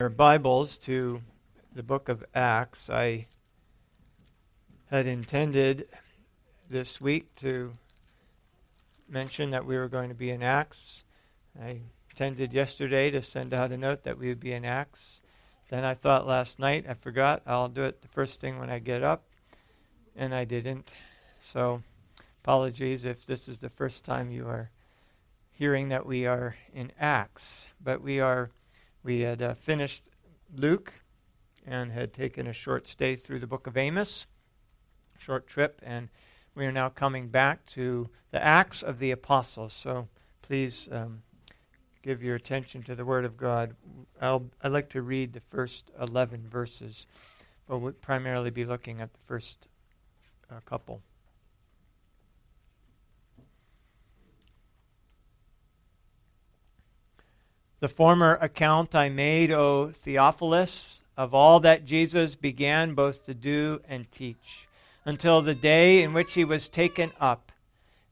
Our Bibles to the book of Acts. I had intended this week to mention that we were going to be in Acts. I intended yesterday to send out a note that we would be in Acts. Then I thought last night, I forgot, I'll do it the first thing when I get up, and I didn't. So apologies if this is the first time you are hearing that we are in Acts, but we had finished Luke and had taken a short stay through the book of Amos, short trip, and we are now coming back to the Acts of the Apostles. So please give your attention to the Word of God. I'd like to read the first 11 verses, but we'll primarily be looking at the first couple. The former account I made, O Theophilus, of all that Jesus began both to do and teach, until the day in which he was taken up,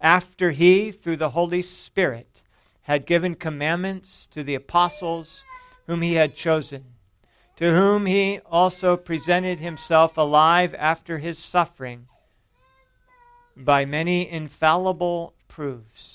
after he, through the Holy Spirit, had given commandments to the apostles whom he had chosen, to whom he also presented himself alive after his suffering by many infallible proofs,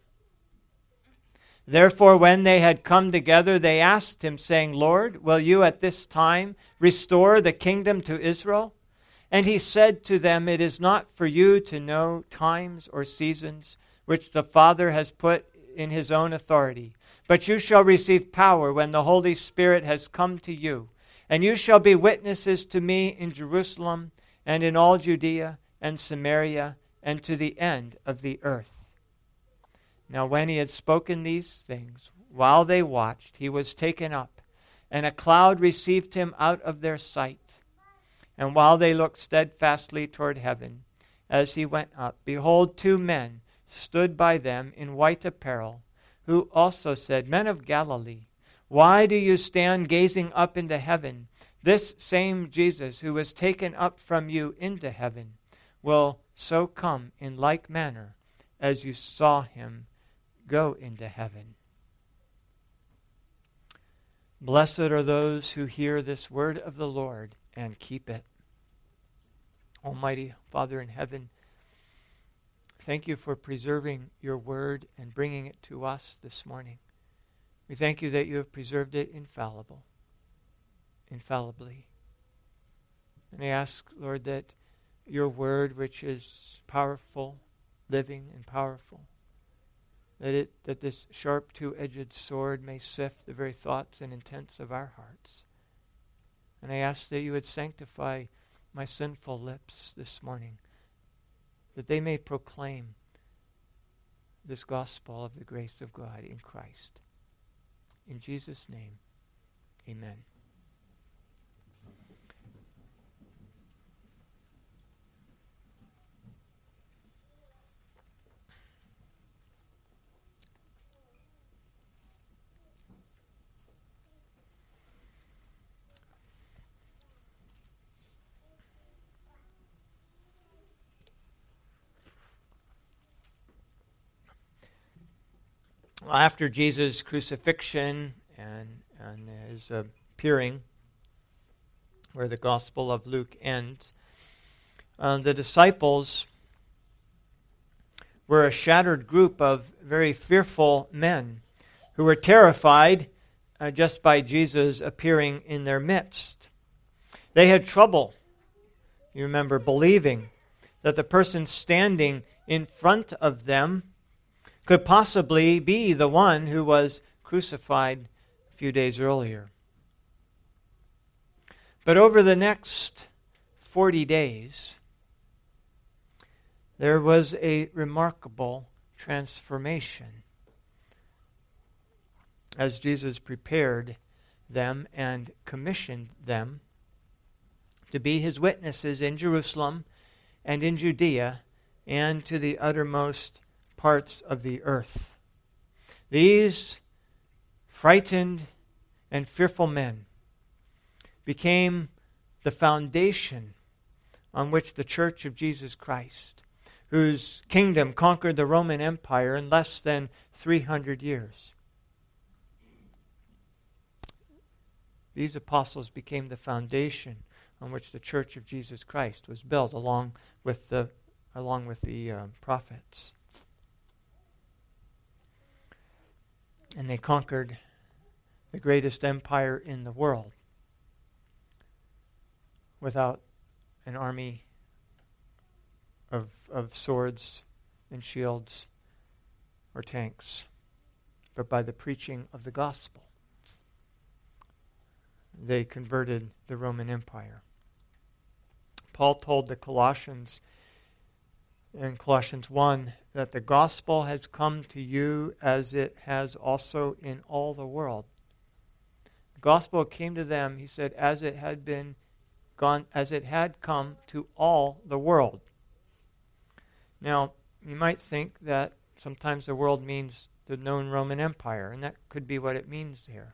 Therefore, when they had come together, they asked him, saying, "Lord, will you at this time restore the kingdom to Israel?" And he said to them, "It is not for you to know times or seasons, which the Father has put in his own authority. But you shall receive power when the Holy Spirit has come to you. And you shall be witnesses to me in Jerusalem and in all Judea and Samaria and to the end of the earth." Now when he had spoken these things, while they watched, he was taken up, and a cloud received him out of their sight. And while they looked steadfastly toward heaven, as he went up, behold, 2 men stood by them in white apparel, who also said, "Men of Galilee, why do you stand gazing up into heaven? This same Jesus who was taken up from you into heaven will so come in like manner as you saw him go into heaven." Blessed are those who hear this word of the Lord and keep it. Almighty Father in heaven, thank you for preserving your word and bringing it to us this morning. We thank you that you have preserved it infallibly. And I ask, Lord, that your word, which is powerful, living and powerful, that this sharp two-edged sword may sift the very thoughts and intents of our hearts. And I ask that you would sanctify my sinful lips this morning, that they may proclaim this gospel of the grace of God in Christ. In Jesus' name, amen. After Jesus' crucifixion and his appearing, where the Gospel of Luke ends, the disciples were a shattered group of very fearful men who were terrified just by Jesus appearing in their midst. They had trouble, you remember, believing that the person standing in front of them could possibly be the one who was crucified a few days earlier. But over the next 40 days, there was a remarkable transformation as Jesus prepared them and commissioned them to be his witnesses in Jerusalem and in Judea and to the uttermost parts of the earth. These frightened and fearful men became the foundation on which the Church of Jesus Christ, whose kingdom conquered the Roman Empire in less than 300 years. These apostles became the foundation on which the Church of Jesus Christ was built, along with the prophets. And they conquered the greatest empire in the world without an army of swords and shields or tanks, but by the preaching of the gospel. They converted the Roman Empire. Paul told the Colossians in Colossians 1 that the gospel has come to you as it has also in all the world. The gospel came to them, he said, as it had come to all the world. Now, you might think that sometimes the world means the known Roman Empire, and that could be what it means here.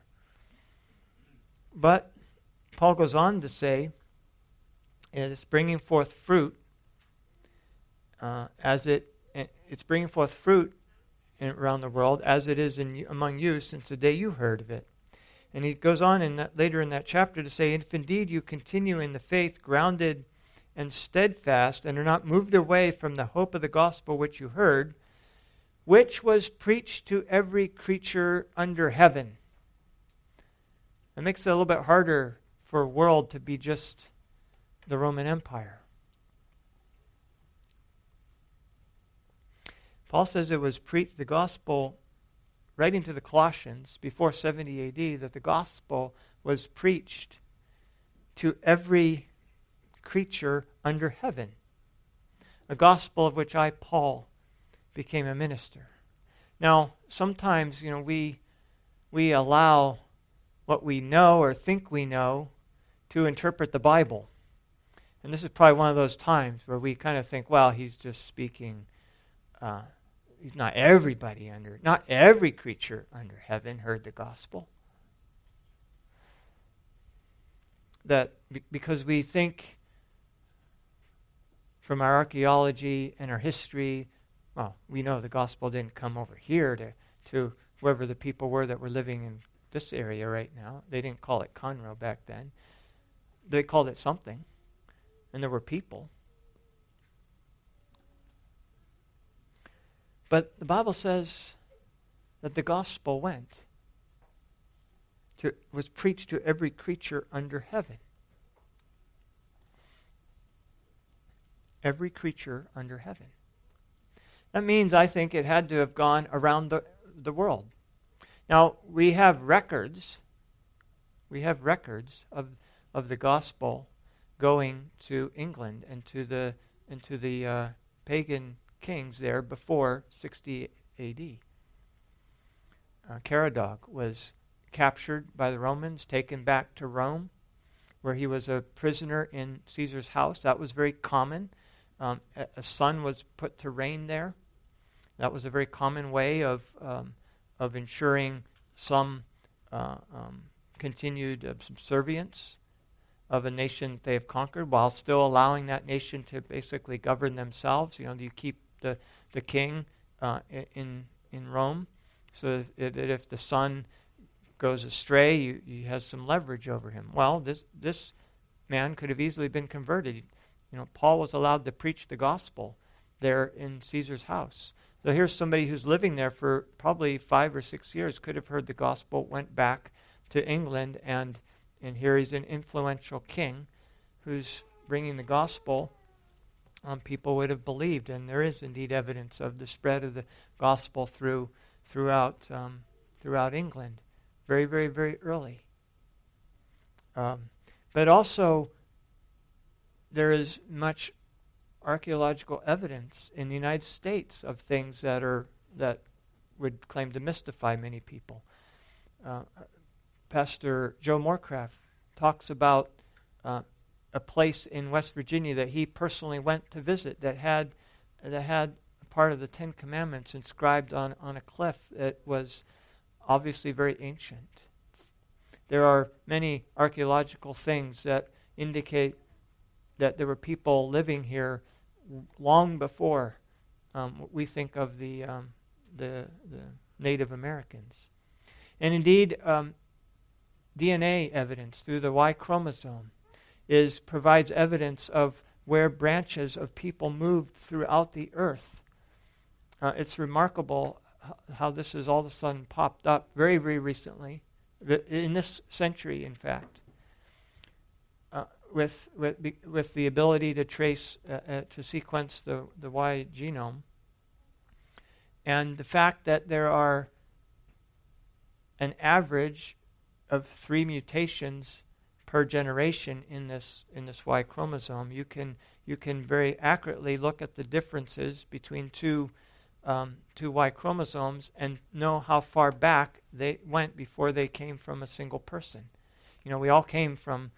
But Paul goes on to say, it's bringing forth fruit around the world as it is among you since the day you heard of it. And he goes on later in that chapter to say, if indeed you continue in the faith, grounded and steadfast, and are not moved away from the hope of the gospel which you heard, which was preached to every creature under heaven. It makes it a little bit harder for a world to be just the Roman Empire. Paul says it was preached, the gospel, writing to the Colossians before 70 A.D., that the gospel was preached to every creature under heaven, a gospel of which I, Paul, became a minister. Now, sometimes, we allow what we know or think we know to interpret the Bible. And this is probably one of those times where we kind of think, well, he's just speaking... He's not every creature under heaven heard the gospel. That because we think from our archaeology and our history, well, we know the gospel didn't come over here to whoever the people were that were living in this area right now. They didn't call it Conroe back then. They called it something. And there were people. But the Bible says that the gospel was preached to every creature under heaven. Every creature under heaven. That means, I think, it had to have gone around the world. Now, we have records of the gospel going to England and to the pagan kings there before 60 A.D. Caradoc was captured by the Romans, taken back to Rome, where he was a prisoner in Caesar's house. That was very common. A son was put to reign there. That was a very common way of ensuring some continued subservience of a nation that they have conquered, while still allowing that nation to basically govern themselves. You keep the king in Rome, so that if the son goes astray, you have some leverage over him. Well, this man could have easily been converted. Paul was allowed to preach the gospel there in Caesar's house. So here's somebody who's living there for probably 5 or 6 years, could have heard the gospel, went back to England, and here he's an influential king who's bringing the gospel. People would have believed, and there is indeed evidence of the spread of the gospel throughout England, very, very, very early. But also, there is much archaeological evidence in the United States of things that would claim to mystify many people. Pastor Joe Morecraft talks about a place in West Virginia that he personally went to visit that had part of the Ten Commandments inscribed on a cliff that was obviously very ancient. There are many archaeological things that indicate that there were people living here long before what we think of the Native Americans. And indeed, DNA evidence through the Y chromosome provides evidence of where branches of people moved throughout the earth. It's remarkable how this has all of a sudden popped up very, very recently, in this century, in fact, with the ability to trace, to sequence the Y genome. And the fact that there are an average of 3 mutations per generation in this Y chromosome, you can very accurately look at the differences between two Y chromosomes and know how far back they went before they came from a single person. You know, we all came from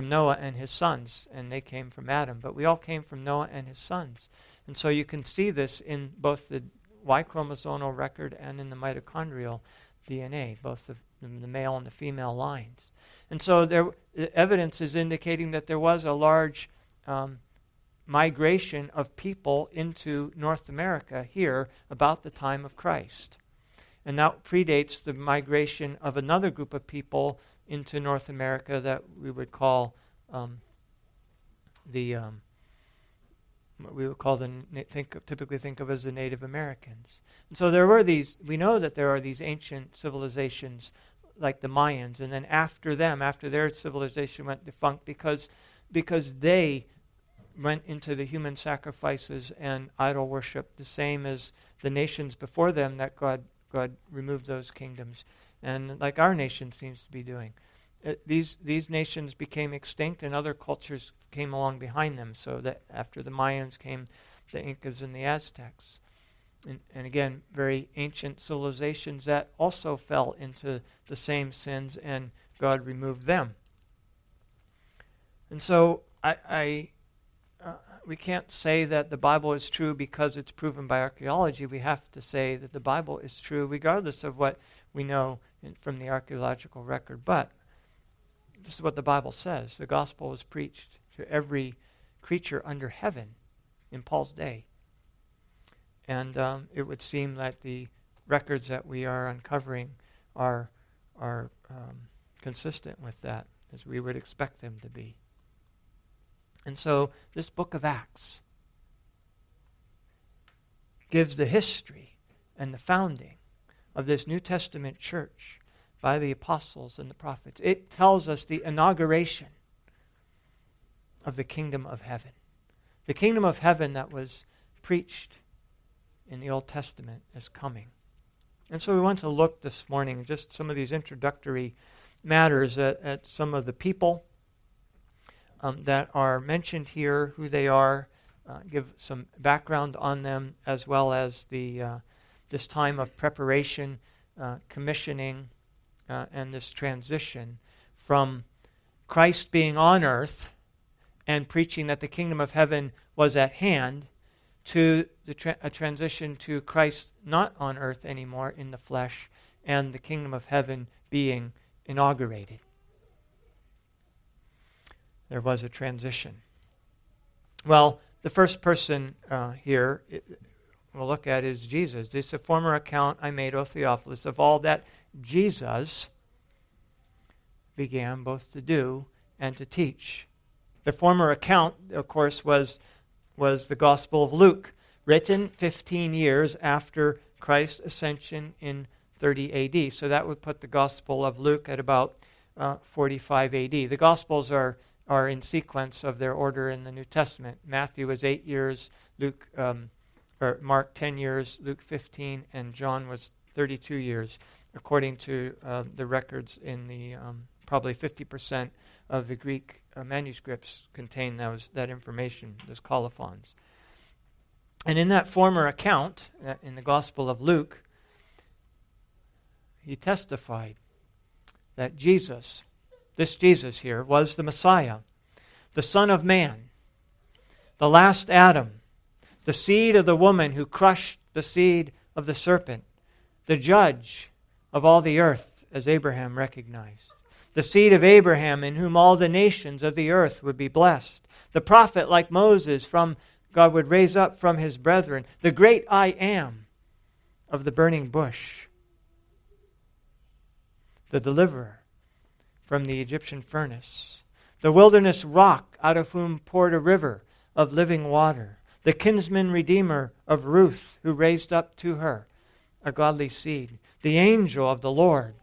Noah and his sons, and they came from Adam, but we all came from Noah and his sons. And so you can see this in both the Y chromosomal record and in the mitochondrial DNA, both the male and the female lines. And so the evidence is indicating that there was a large migration of people into North America here about the time of Christ. And that predates the migration of another group of people into North America that we would call typically think of as the Native Americans. And so there were these. We know that there are these ancient civilizations like the Mayans, and then after them, after their civilization went defunct, because they went into the human sacrifices and idol worship, the same as the nations before them, that God removed those kingdoms. And like our nation seems to be doing. These nations became extinct and other cultures came along behind them. So that after the Mayans came the Incas and the Aztecs. And again, very ancient civilizations that also fell into the same sins and God removed them. And so we can't say that the Bible is true because it's proven by archaeology. We have to say that the Bible is true regardless of what we know from the archaeological record. But this is what the Bible says. The gospel was preached to every creature under heaven in Paul's day. And it would seem that the records that we are uncovering are consistent with that, as we would expect them to be. And so this book of Acts gives the history and the founding of this New Testament church by the apostles and the prophets. It tells us the inauguration of the kingdom of heaven. The kingdom of heaven that was preached in the Old Testament is coming. And so we want to look this morning, just some of these introductory matters at some of the people that are mentioned here, who they are, give some background on them, as well as the this time of preparation, commissioning, and this transition from Christ being on earth and preaching that the kingdom of heaven was at hand to a transition to Christ not on earth anymore in the flesh and the kingdom of heaven being inaugurated. There was a transition. Well, the first person here we'll look at is Jesus. This is a former account I made, O Theophilus, of all that Jesus began both to do and to teach. The former account, of course, was the Gospel of Luke, written 15 years after Christ's ascension in 30 A.D. So that would put the Gospel of Luke at about 45 A.D. The Gospels are in sequence of their order in the New Testament. Matthew was 8 years, Mark 10 years, Luke 15, and John was 32 years, according to the records in the probably 50% of the Greek manuscripts contain that information, those colophons. And in that former account, in the Gospel of Luke, he testified that Jesus, this Jesus here, was the Messiah, the Son of Man, the last Adam, the seed of the woman who crushed the seed of the serpent, the judge of all the earth, as Abraham recognized, the seed of Abraham in whom all the nations of the earth would be blessed, the prophet like Moses from God would raise up from his brethren, the great I am of the burning bush, the deliverer from the Egyptian furnace, the wilderness rock out of whom poured a river of living water, the kinsman redeemer of Ruth who raised up to her a godly seed, the angel of the Lord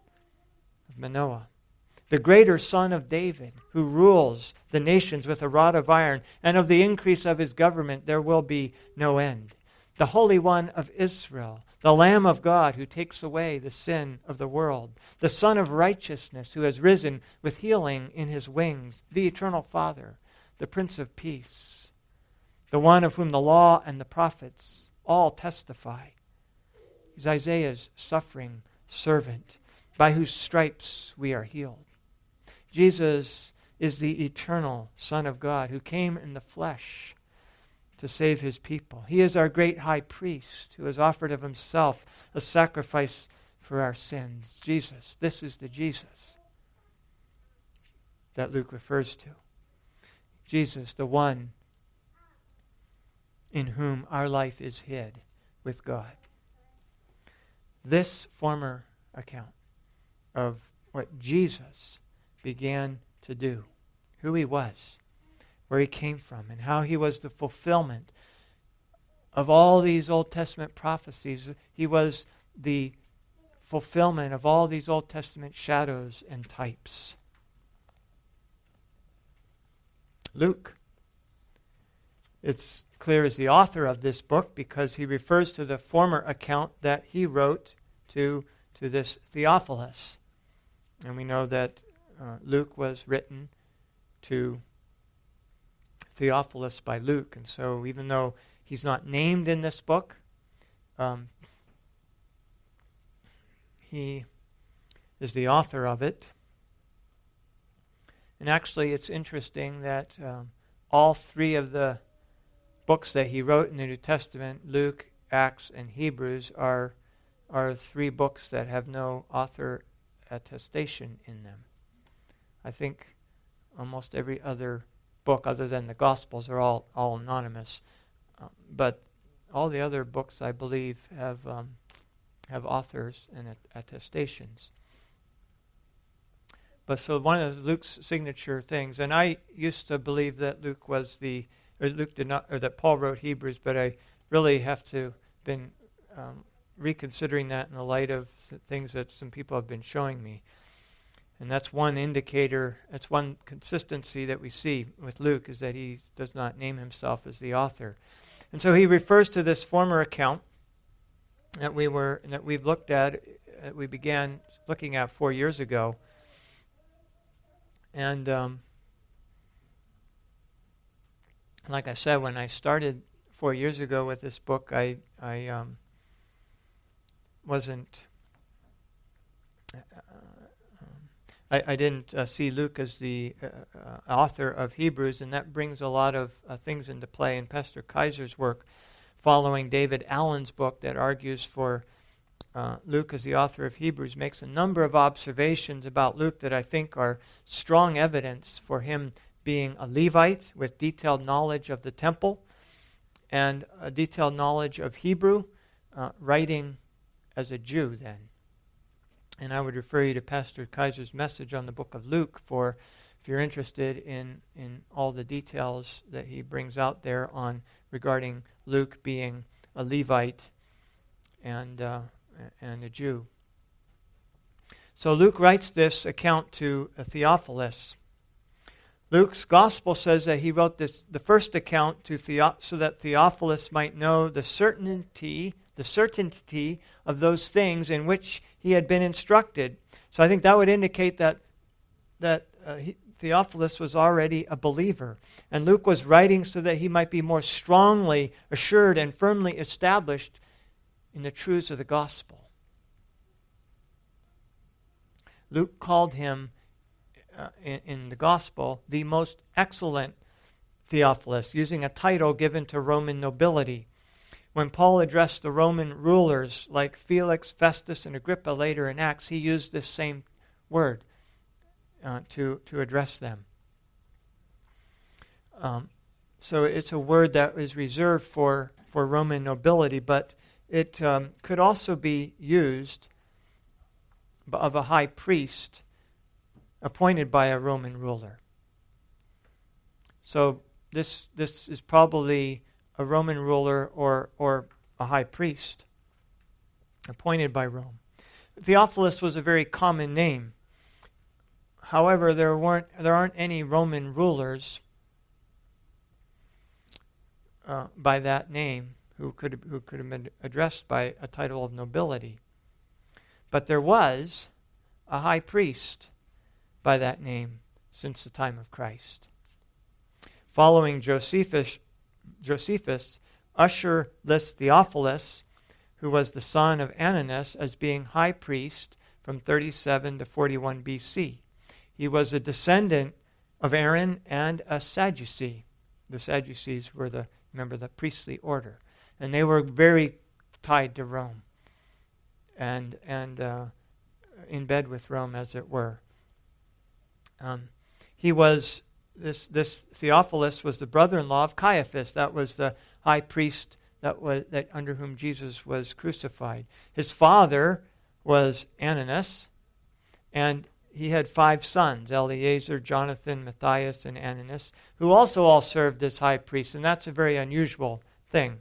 of Manoah, the greater son of David who rules the nations with a rod of iron, and of the increase of his government there will be no end, the Holy One of Israel, the Lamb of God who takes away the sin of the world, the Son of Righteousness who has risen with healing in his wings, the Eternal Father, the Prince of Peace, the one of whom the law and the prophets all testify. He's Isaiah's suffering servant, by whose stripes we are healed. Jesus is the eternal Son of God who came in the flesh to save his people. He is our great high priest who has offered of himself a sacrifice for our sins. Jesus, this is the Jesus that Luke refers to. Jesus, the one in whom our life is hid with God. This former account of what Jesus began to do, who he was, where he came from, and how he was the fulfillment of all these Old Testament prophecies. He was the fulfillment of all these Old Testament shadows and types. Luke, it's clear, is the author of this book because he refers to the former account that he wrote to this Theophilus. And we know that Luke was written to Theophilus by Luke. And so even though he's not named in this book, he is the author of it. And actually it's interesting that all three of the books that he wrote in the New Testament, Luke, Acts, and Hebrews, are three books that have no author attestation in them. I think almost every other book other than the Gospels are all anonymous. But all the other books, I believe, have authors and attestations. But so one of Luke's signature things, and I used to believe that Luke was the, or Luke did not, or that Paul wrote Hebrews, but I really have to been reconsidering that in the light of things that some people have been showing me. And that's one indicator, that's one consistency that we see with Luke, is that he does not name himself as the author. And so he refers to this former account that we've looked at, that we began looking at 4 years ago. And like I said, when I started 4 years ago with this book, I wasn't... I didn't see Luke as the author of Hebrews, and that brings a lot of things into play in Pastor Kaiser's work following David Allen's book that argues for Luke as the author of Hebrews, makes a number of observations about Luke that I think are strong evidence for him being a Levite with detailed knowledge of the temple and a detailed knowledge of Hebrew, writing as a Jew then. And I would refer you to Pastor Kaiser's message on the book of Luke for, if you're interested in all the details that he brings out there on regarding Luke being a Levite and a Jew. So Luke writes this account to Theophilus. Luke's gospel says that he wrote the first account to so that Theophilus might know the certainty of those things in which he had been instructed. So I think that would indicate that Theophilus was already a believer. And Luke was writing so that he might be more strongly assured and firmly established in the truths of the gospel. Luke called him in the gospel the most excellent Theophilus, using a title given to Roman nobility. When Paul addressed the Roman rulers like Felix, Festus, and Agrippa later in Acts, he used this same word to address them. So it's a word that is reserved for Roman nobility, but it could also be used of a high priest appointed by a Roman ruler. So this is probably a Roman ruler or a high priest appointed by Rome. Theophilus was a very common name. However, there aren't any Roman rulers by that name who could have been addressed by a title of nobility. But there was a high priest by that name since the time of Christ. Following Josephus, Usher lists Theophilus, who was the son of Ananus, as being high priest from 37 to 41 BC. He was a descendant of Aaron and a Sadducee. The Sadducees were the priestly order, and they were very tied to Rome and in bed with Rome, as it were. He was this Theophilus was the brother-in-law of Caiaphas. That was the high priest that under whom Jesus was crucified. His father was Ananus, and he had 5 sons: Eleazar, Jonathan, Matthias, and Ananus, who also all served as high priests, and that's a very unusual thing.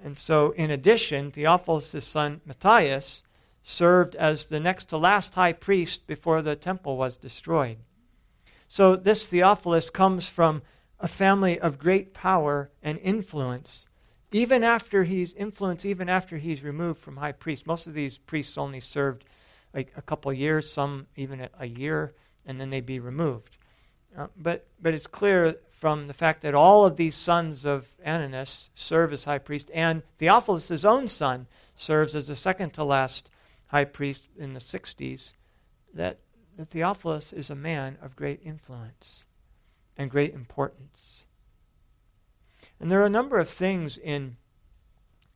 And so, in addition, Theophilus' son Matthias served as the next to last high priest before the temple was destroyed. So this Theophilus comes from a family of great power and influence, even after he's removed from high priest. Most of these priests only served like a couple years, some even a year, and then they'd be removed. But it's clear from the fact that all of these sons of Ananus serve as high priest, and Theophilus' own son serves as the second to last high priest in the 60s, that Theophilus is a man of great influence and great importance. And there are a number of things in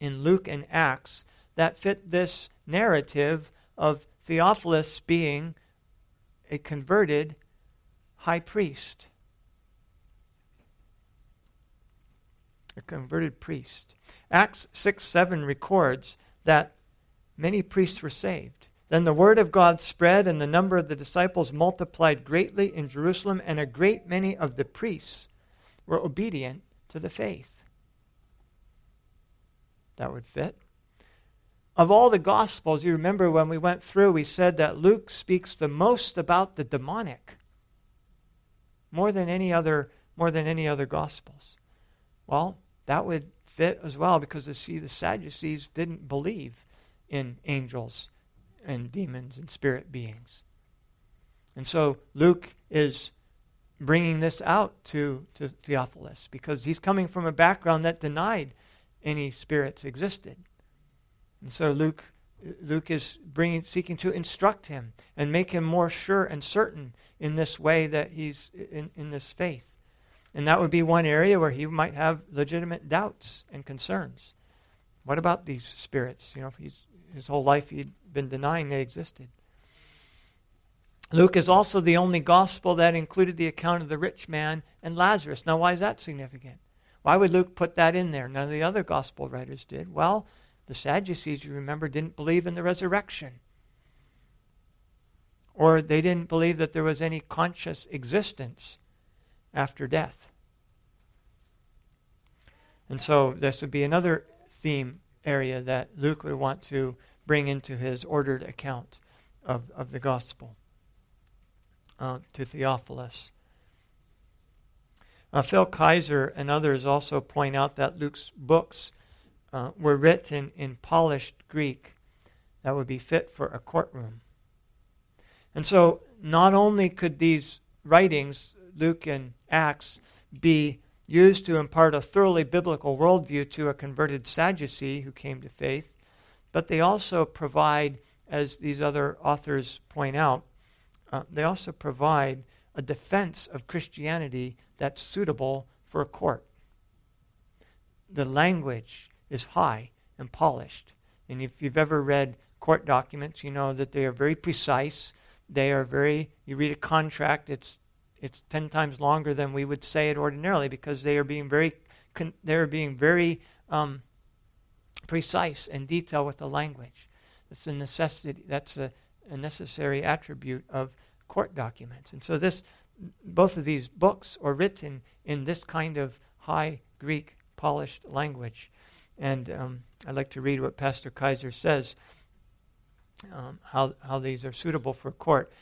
Luke and Acts that fit this narrative of Theophilus being a converted high priest. A converted priest. Acts 6:7 records that many priests were saved. Then the word of God spread, and the number of the disciples multiplied greatly in Jerusalem, and a great many of the priests were obedient to the faith. That would fit. Of all the Gospels, you remember when we went through, we said that Luke speaks the most about the demonic, more than any other Gospels. Well, that would fit as well, because you see, the Sadducees didn't believe in angels and demons and spirit beings. And so Luke is bringing this out to Theophilus, because he's coming from a background that denied any spirits existed. And so Luke is seeking to instruct him and make him more sure and certain in this way that he's in this faith. And that would be one area where he might have legitimate doubts and concerns. What about these spirits? You know, if his whole life he'd been denying they existed. Luke is also the only gospel that included the account of the rich man and Lazarus. Now, why is that significant? Why would Luke put that in there? None of the other gospel writers did. Well, the Sadducees, you remember, didn't believe in the resurrection. Or they didn't believe that there was any conscious existence after death. And so this would be another theme area that Luke would want to bring into his ordered account of the gospel to Theophilus. Phil Kaiser and others also point out that Luke's books were written in polished Greek that would be fit for a courtroom. And so not only could these writings, Luke and Acts, be used to impart a thoroughly biblical worldview to a converted Sadducee who came to faith, but they also provide as these other authors point out, they also provide a defense of Christianity that's suitable for a court. The language is high and polished. And if you've ever read court documents, you know that they are very precise. They are very, you read a contract, it's 10 times longer than we would say it ordinarily, because they are being very precise and detailed with the language. It's a necessity. That's a necessary attribute of court documents. And so both of these books are written in this kind of high Greek polished language. And I'd like to read what Pastor Kaiser says, how these are suitable for court.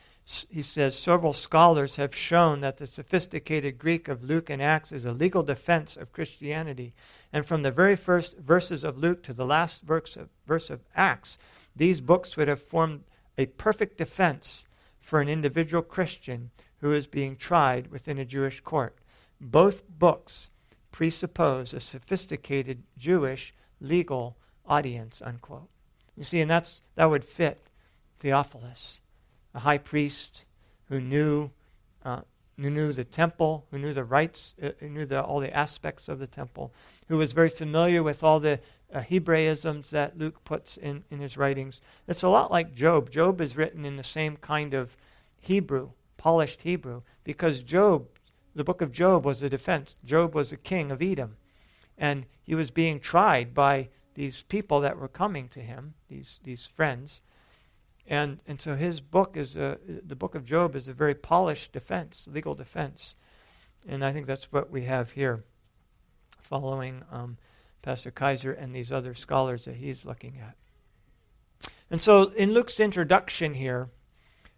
He says, several scholars have shown that the sophisticated Greek of Luke and Acts is a legal defense of Christianity. And from the very first verses of Luke to the last verse of Acts, these books would have formed a perfect defense for an individual Christian who is being tried within a Jewish court. Both books presuppose a sophisticated Jewish legal audience, unquote. You see, and that would fit Theophilus, a high priest who knew the temple, who knew the rites, who knew all the aspects of the temple, who was very familiar with all the Hebraisms that Luke puts in his writings. It's a lot like Job. Job is written in the same kind of Hebrew, polished Hebrew, because the book of Job was a defense. Job was a king of Edom, and he was being tried by these people that were coming to him, these friends, and so his book the book of Job is a very polished defense, legal defense, and I think that's what we have here, following Pastor Kaiser and these other scholars that he's looking at. And so in Luke's introduction here,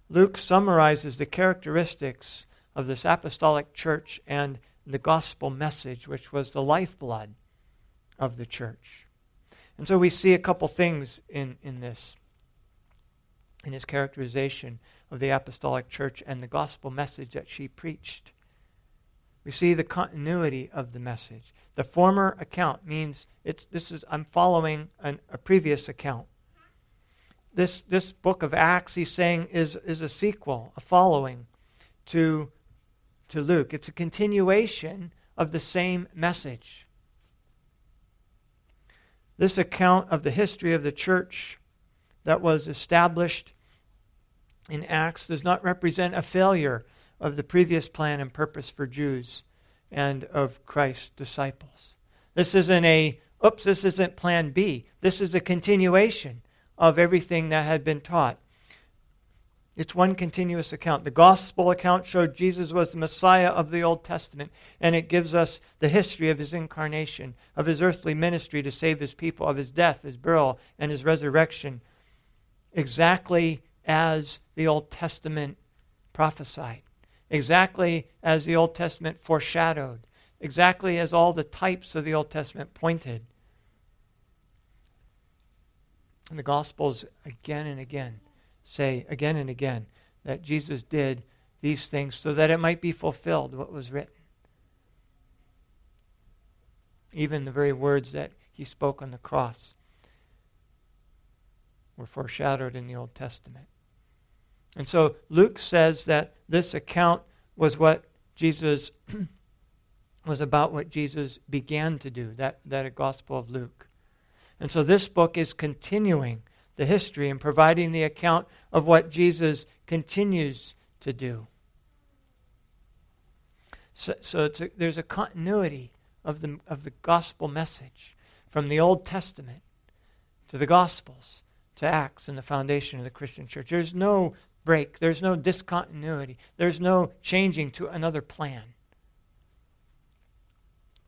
Luke summarizes the characteristics of this apostolic church and the gospel message, which was the lifeblood of the church. And so we see a couple things in his characterization of the apostolic church and the gospel message that she preached. We see the continuity of the message. The former account means I'm following a previous account. This book of Acts, he's saying, is a sequel, a following to Luke. It's a continuation of the same message. This account of the history of the church that was established in Acts does not represent a failure of the previous plan and purpose for Jews and of Christ's disciples. This isn't this isn't plan B. This is a continuation of everything that had been taught. It's one continuous account. The gospel account showed Jesus was the Messiah of the Old Testament, and it gives us the history of his incarnation, of his earthly ministry to save his people, of his death, his burial, and his resurrection, exactly as the Old Testament prophesied, exactly as the Old Testament foreshadowed, exactly as all the types of the Old Testament pointed. And the Gospels again and again say again and again that Jesus did these things so that it might be fulfilled what was written. Even the very words that he spoke on the cross were foreshadowed in the Old Testament. And so Luke says that this account was what Jesus was about, what Jesus began to do, that Gospel of Luke. And so this book is continuing the history and providing the account of what Jesus continues to do. So there's a continuity of the gospel message from the Old Testament to the Gospels to Acts and the foundation of the Christian church. There's no break. There's no discontinuity. There's no changing to another plan.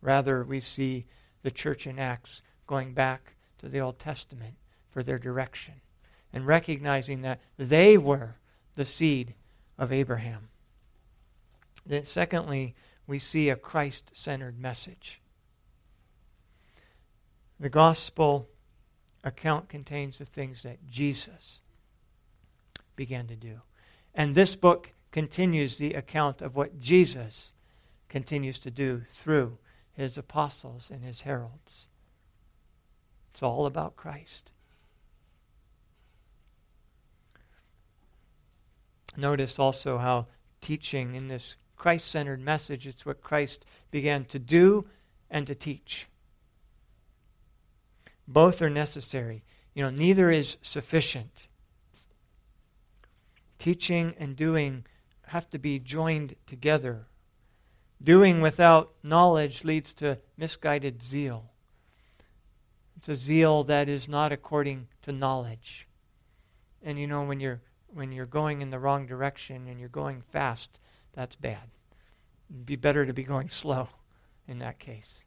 Rather, we see the church in Acts going back to the Old Testament for their direction, and recognizing that they were the seed of Abraham. Then secondly, we see a Christ-centered message. The gospel account contains the things that Jesus began to do. And this book continues the account of what Jesus continues to do through his apostles and his heralds. It's all about Christ. Notice also how teaching in this Christ-centered message, it's what Christ began to do and to teach. Both are necessary. Neither is sufficient. Teaching and doing have to be joined together. Doing without knowledge leads to misguided zeal. It's a zeal that is not according to knowledge. And when you're going in the wrong direction and you're going fast, that's bad. It'd be better to be going slow in that case.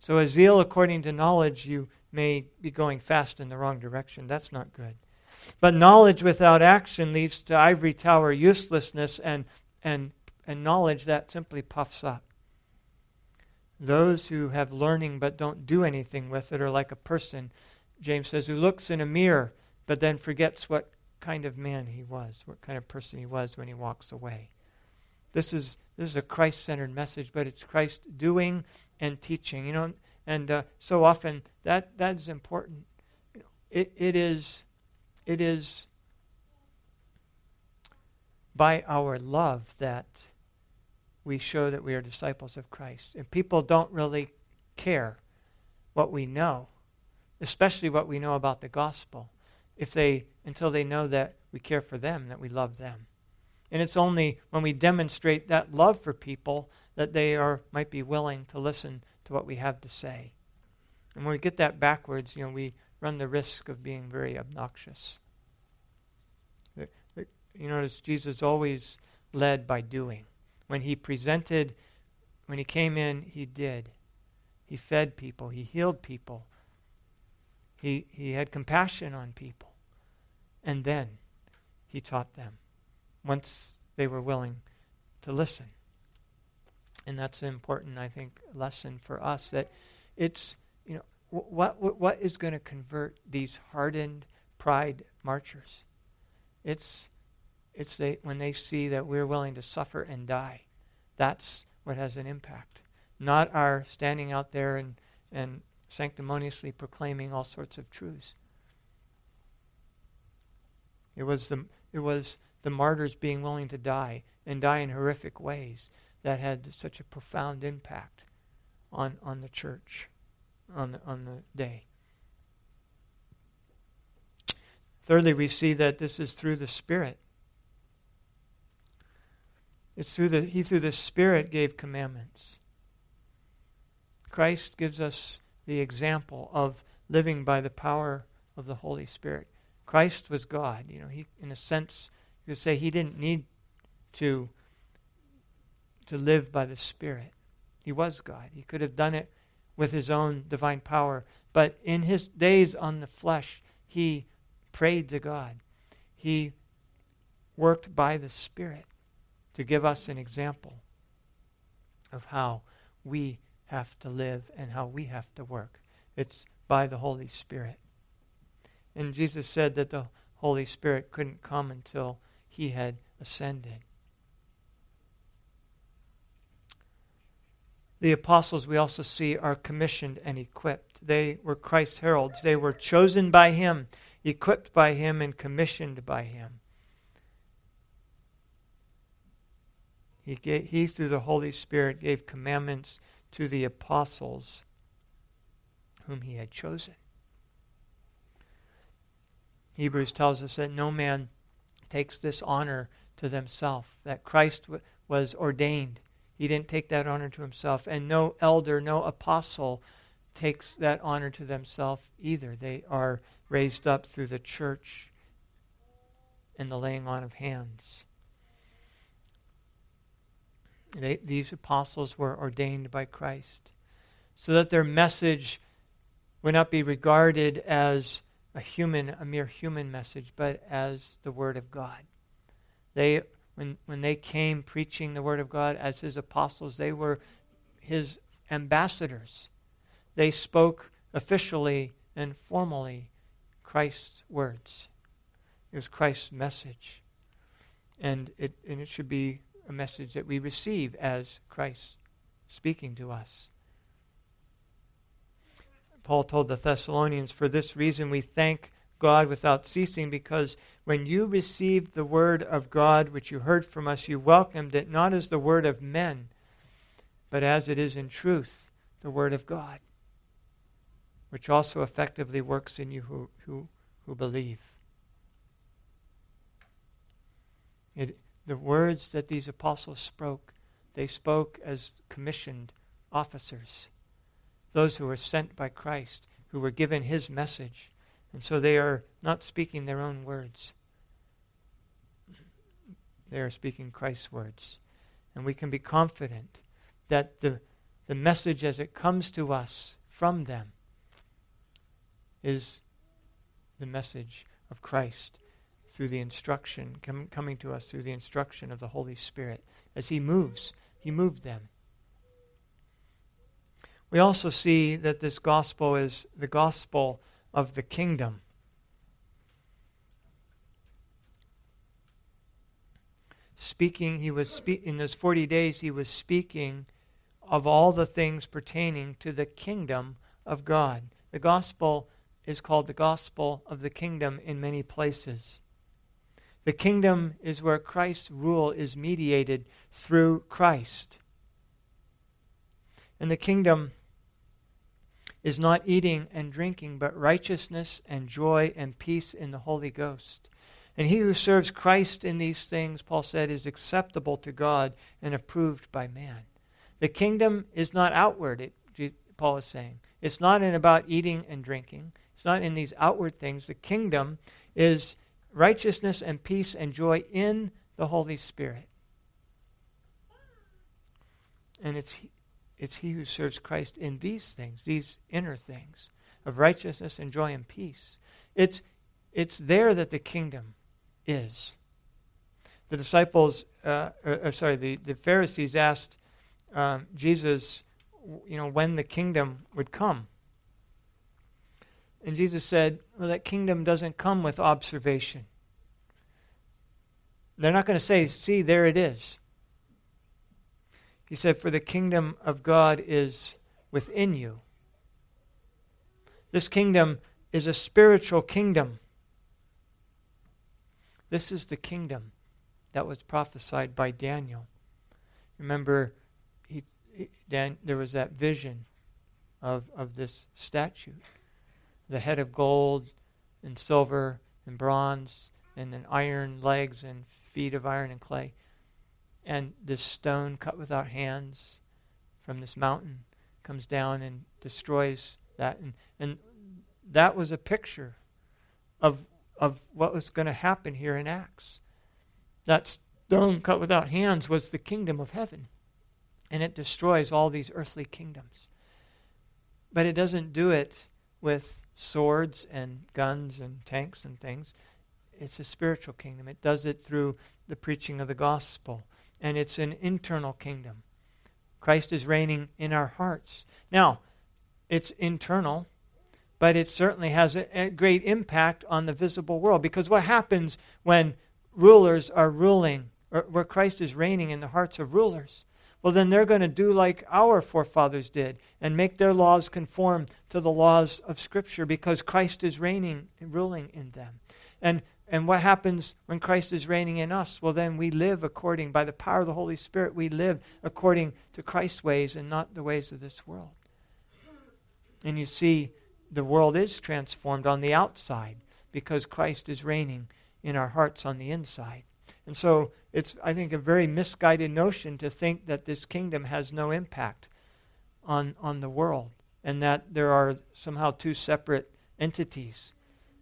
So a zeal according to knowledge, you may be going fast in the wrong direction. That's not good. But knowledge without action leads to ivory tower uselessness and knowledge that simply puffs up. Those who have learning but don't do anything with it are like a person, James says, who looks in a mirror but then forgets what kind of man he was, what kind of person he was when he walks away. This is a Christ-centered message, but it's Christ doing and teaching. So often that is important. It is by our love that we show that we are disciples of Christ. And people don't really care what we know, especially what we know about the gospel, until they know that we care for them, that we love them. And it's only when we demonstrate that love for people that they might be willing to listen to what we have to say. And when we get that backwards, we run the risk of being very obnoxious. You notice Jesus always led by doing. When he came in, he did. He fed people. He healed people. He had compassion on people. And then he taught them once they were willing to listen. And that's an important, I think, lesson for us, that it's, what is going to convert these hardened pride marchers? It's when they see that we're willing to suffer and die. That's what has an impact. Not our standing out there and sanctimoniously proclaiming all sorts of truths. It was the martyrs being willing to die and die in horrific ways that had such a profound impact on the church, on the day. Thirdly, we see that this is through the Spirit. It's through the Spirit gave commandments. Christ gives us the example of living by the power of the Holy Spirit. Christ was God. He, in a sense, you could say he didn't need to live by the Spirit. He was God. He could have done it with his own divine power. But in his days on the flesh, he prayed to God. He worked by the Spirit to give us an example of how we have to live and how we have to work. It's by the Holy Spirit. And Jesus said that the Holy Spirit couldn't come until he had ascended. The apostles, we also see, are commissioned and equipped. They were Christ's heralds. They were chosen by him, equipped by him, and commissioned by him. He through the Holy Spirit, gave commandments to the apostles whom he had chosen. Hebrews tells us that no man takes this honor to themselves, that Christ was ordained. He didn't take that honor to himself. And no elder, no apostle takes that honor to themselves either. They are raised up through the church and the laying on of hands. These apostles were ordained by Christ so that their message would not be regarded as a mere human message, but as the Word of God. They, when they came preaching the Word of God as his apostles, they were his ambassadors. They spoke officially and formally Christ's words. It was Christ's message. And it should be a message that we receive as Christ speaking to us. Paul told the Thessalonians, "For this reason we thank God without ceasing, because when you received the word of God which you heard from us, you welcomed it not as the word of men, but as it is in truth, the word of God, which also effectively works in you who believe. The words that these apostles spoke, they spoke as commissioned officers, those who were sent by Christ, who were given his message. And so they are not speaking their own words. They are speaking Christ's words. And we can be confident that the message as it comes to us from them is the message of Christ through the instruction, coming to us through the instruction of the Holy Spirit. As he moved them. We also see that this gospel is the gospel of the kingdom. In those 40 days, he was speaking of all the things pertaining to the kingdom of God. The gospel is called the gospel of the kingdom in many places. The kingdom is where Christ's rule is mediated through Christ. And the kingdom is not eating and drinking, but righteousness and joy and peace in the Holy Ghost. And he who serves Christ in these things, Paul said, is acceptable to God and approved by man. The kingdom is not outward, Paul is saying. It's not in about eating and drinking. It's not in these outward things. The kingdom is righteousness and peace and joy in the Holy Spirit. And it's he who serves Christ in these things, these inner things of righteousness and joy and peace. It's there that the kingdom is. The disciples, the Pharisees asked Jesus, when the kingdom would come. And Jesus said, well, that kingdom doesn't come with observation. They're not going to say, see, there it is. He said, for the kingdom of God is within you. This kingdom is a spiritual kingdom. This is the kingdom that was prophesied by Daniel. Remember, there was that vision of this statue. The head of gold and silver and bronze and then iron legs and feet of iron and clay. And this stone cut without hands from this mountain comes down and destroys that. And that was a picture of what was going to happen here in Acts. That stone cut without hands was the kingdom of heaven. And it destroys all these earthly kingdoms. But it doesn't do it with swords and guns and tanks and things. It's a spiritual kingdom. It does it through the preaching of the gospel. And it's an internal kingdom. Christ is reigning in our hearts. Now, it's internal, but it certainly has a great impact on the visible world. Because what happens when rulers are ruling, or where Christ is reigning in the hearts of rulers? Well, then they're going to do like our forefathers did and make their laws conform to the laws of Scripture because Christ is reigning and ruling in them. And what happens when Christ is reigning in us? Well, then we live according, by the power of the Holy Spirit, we live according to Christ's ways and not the ways of this world. And you see, the world is transformed on the outside because Christ is reigning in our hearts on the inside. And so it's, I think, a very misguided notion to think that this kingdom has no impact on the world and that there are somehow two separate entities.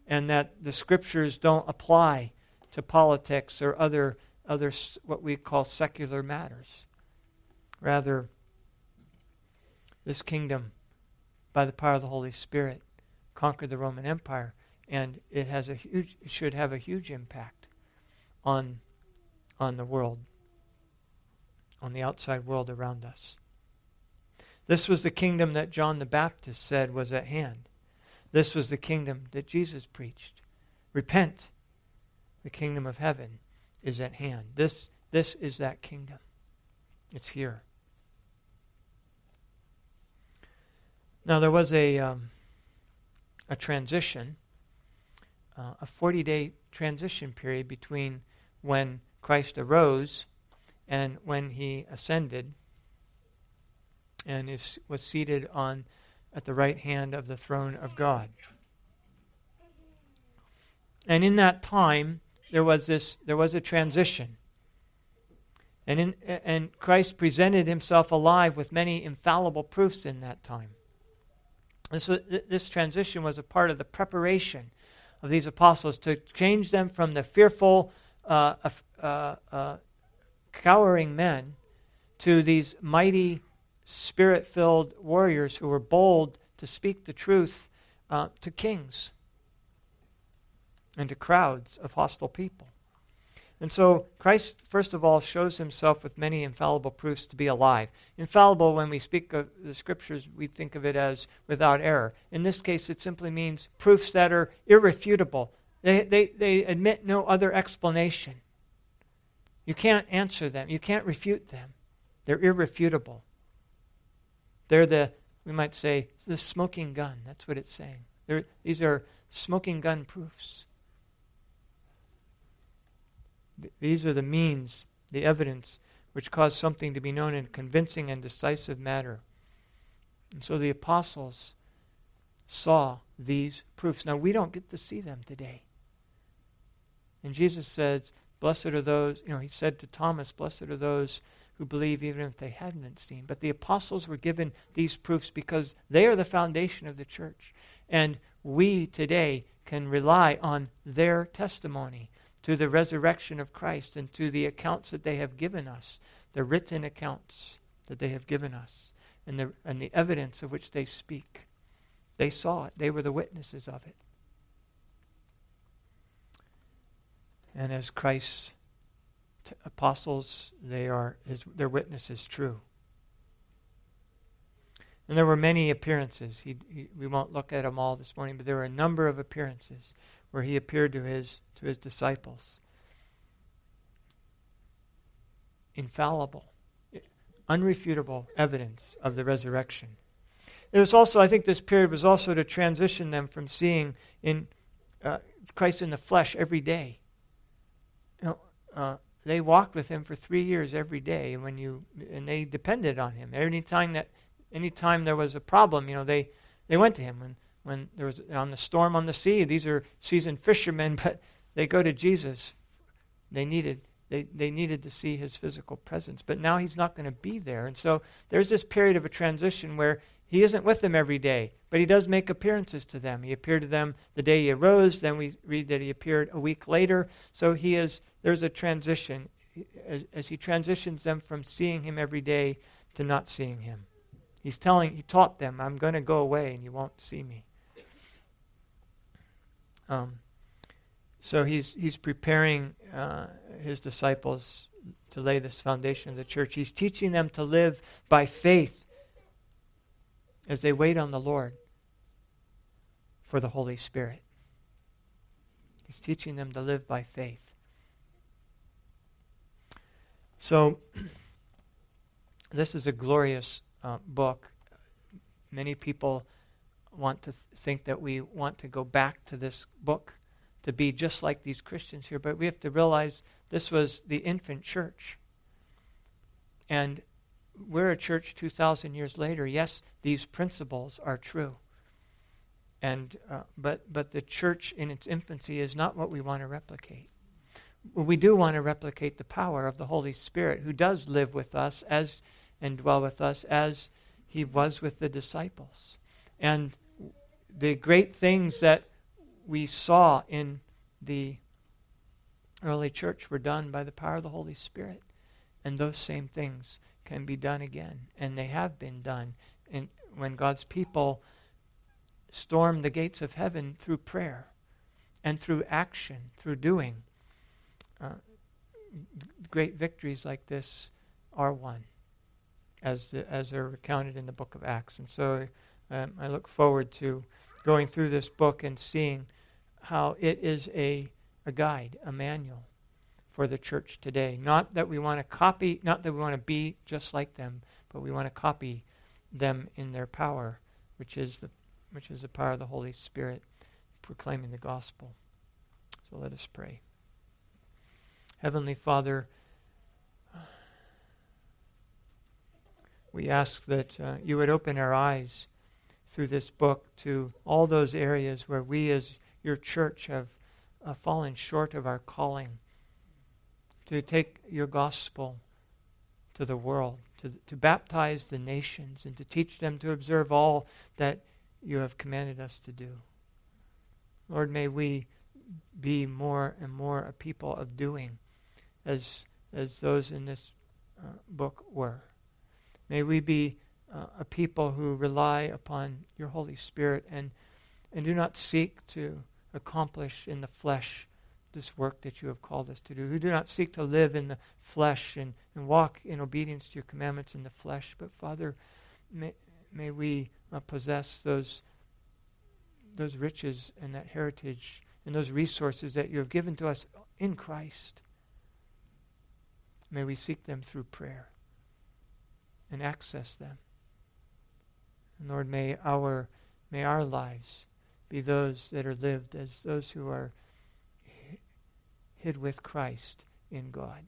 And that the Scriptures don't apply to politics or other what we call secular matters. Rather, this kingdom, by the power of the Holy Spirit, conquered the Roman Empire, and it should have a huge impact on the world, on the outside world around us. This was the kingdom that John the Baptist said was at hand. This was the kingdom that Jesus preached. Repent. The kingdom of heaven is at hand. This is that kingdom. It's here. Now there was a transition a 40-day transition period between when Christ arose and when he ascended and was seated at the right hand of the throne of God. And in that time, there was a transition. And Christ presented himself alive with many infallible proofs in that time. This transition was a part of the preparation of these apostles to change them from the fearful, cowering men to these mighty, spirit-filled warriors who were bold to speak the truth to kings and to crowds of hostile people. And so Christ, first of all, shows himself with many infallible proofs to be alive. Infallible, when we speak of the Scriptures, we think of it as without error. In this case, it simply means proofs that are irrefutable. They admit no other explanation. You can't answer them. You can't refute them. They're irrefutable. They're we might say, the smoking gun. That's what it's saying. These are smoking gun proofs. These are the means, the evidence, which cause something to be known in convincing and decisive matter. And so the apostles saw these proofs. Now, we don't get to see them today. And Jesus says, blessed are those, he said to Thomas, blessed are those who believe even if they hadn't seen. But the apostles were given these proofs because they are the foundation of the church. And we today can rely on their testimony to the resurrection of Christ and to the accounts that they have given us, the written accounts that they have given us, and the evidence of which they speak. They saw it. They were the witnesses of it. And as Christ's apostles, they are their witnesses true. And there were many appearances. We won't look at them all this morning, but there were a number of appearances where he appeared to his disciples. Infallible, unrefutable evidence of the resurrection. It was also, I think this period was also to transition them from seeing Christ in the flesh every day. They walked with him for 3 years every day, and they depended on him. Any time there was a problem, they went to him. When there was the storm on the sea, these are seasoned fishermen, but they go to Jesus. They needed to see his physical presence, but now he's not going to be there. And so there's this period of a transition where he isn't with them every day, but he does make appearances to them. He appeared to them the day he arose. Then we read that he appeared a week later. So there's a transition as he transitions them from seeing him every day to not seeing him. He taught them, I'm going to go away and you won't see me. So he's preparing his disciples to lay this foundation of the church. He's teaching them to live by faith as they wait on the Lord for the Holy Spirit. He's teaching them to live by faith. So this is a glorious book. Many people want to think that we want to go back to this book to be just like these Christians here, but we have to realize this was the infant church. And we're a church 2,000 years later. Yes, these principles are true. And but the church in its infancy is not what we want to replicate. We do want to replicate the power of the Holy Spirit, who does live with us and dwell with us as he was with the disciples. And the great things that we saw in the early church were done by the power of the Holy Spirit. And those same things can be done again. And they have been done when God's people stormed the gates of heaven through prayer and through action, through doing. Great victories like this are won as they're recounted in the book of Acts. And so I look forward to going through this book and seeing how it is a guide, a manual for the church today. Not that we want to copy, not that we want to be just like them, but we want to copy them in their power, which is the power of the Holy Spirit proclaiming the gospel. So let us pray. Heavenly Father, we ask that you would open our eyes through this book to all those areas where we as your church have fallen short of our calling to take your gospel to the world, to baptize the nations and to teach them to observe all that you have commanded us to do. Lord, may we be more and more a people of doing as those in this book were. May we be a people who rely upon your Holy Spirit and do not seek to accomplish in the flesh this work that you have called us to do, who do not seek to live in the flesh and walk in obedience to your commandments in the flesh. But Father, may we possess those riches and that heritage and those resources that you have given to us in Christ. May we seek them through prayer and access them. And Lord, may our lives be those that are lived as those who are hid with Christ in God.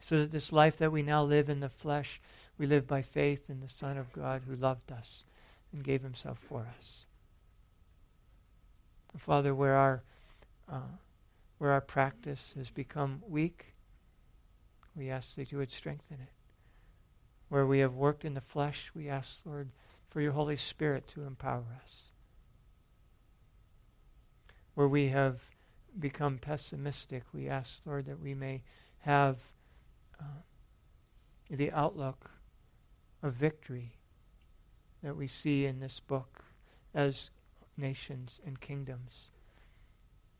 So that this life that we now live in the flesh, we live by faith in the Son of God who loved us and gave himself for us. And Father, where our practice has become weak, we ask that you would strengthen it. Where we have worked in the flesh, we ask, Lord, for your Holy Spirit to empower us. Where we have become pessimistic, we ask, Lord, that we may have the outlook of victory that we see in this book as nations and kingdoms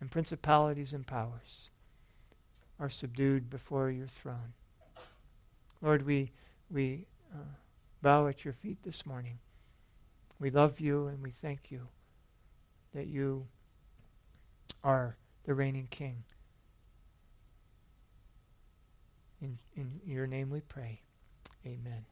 and principalities and powers are subdued before your throne. Lord, we bow at your feet this morning. We love you and we thank you that you are the reigning King. In your name we pray. Amen.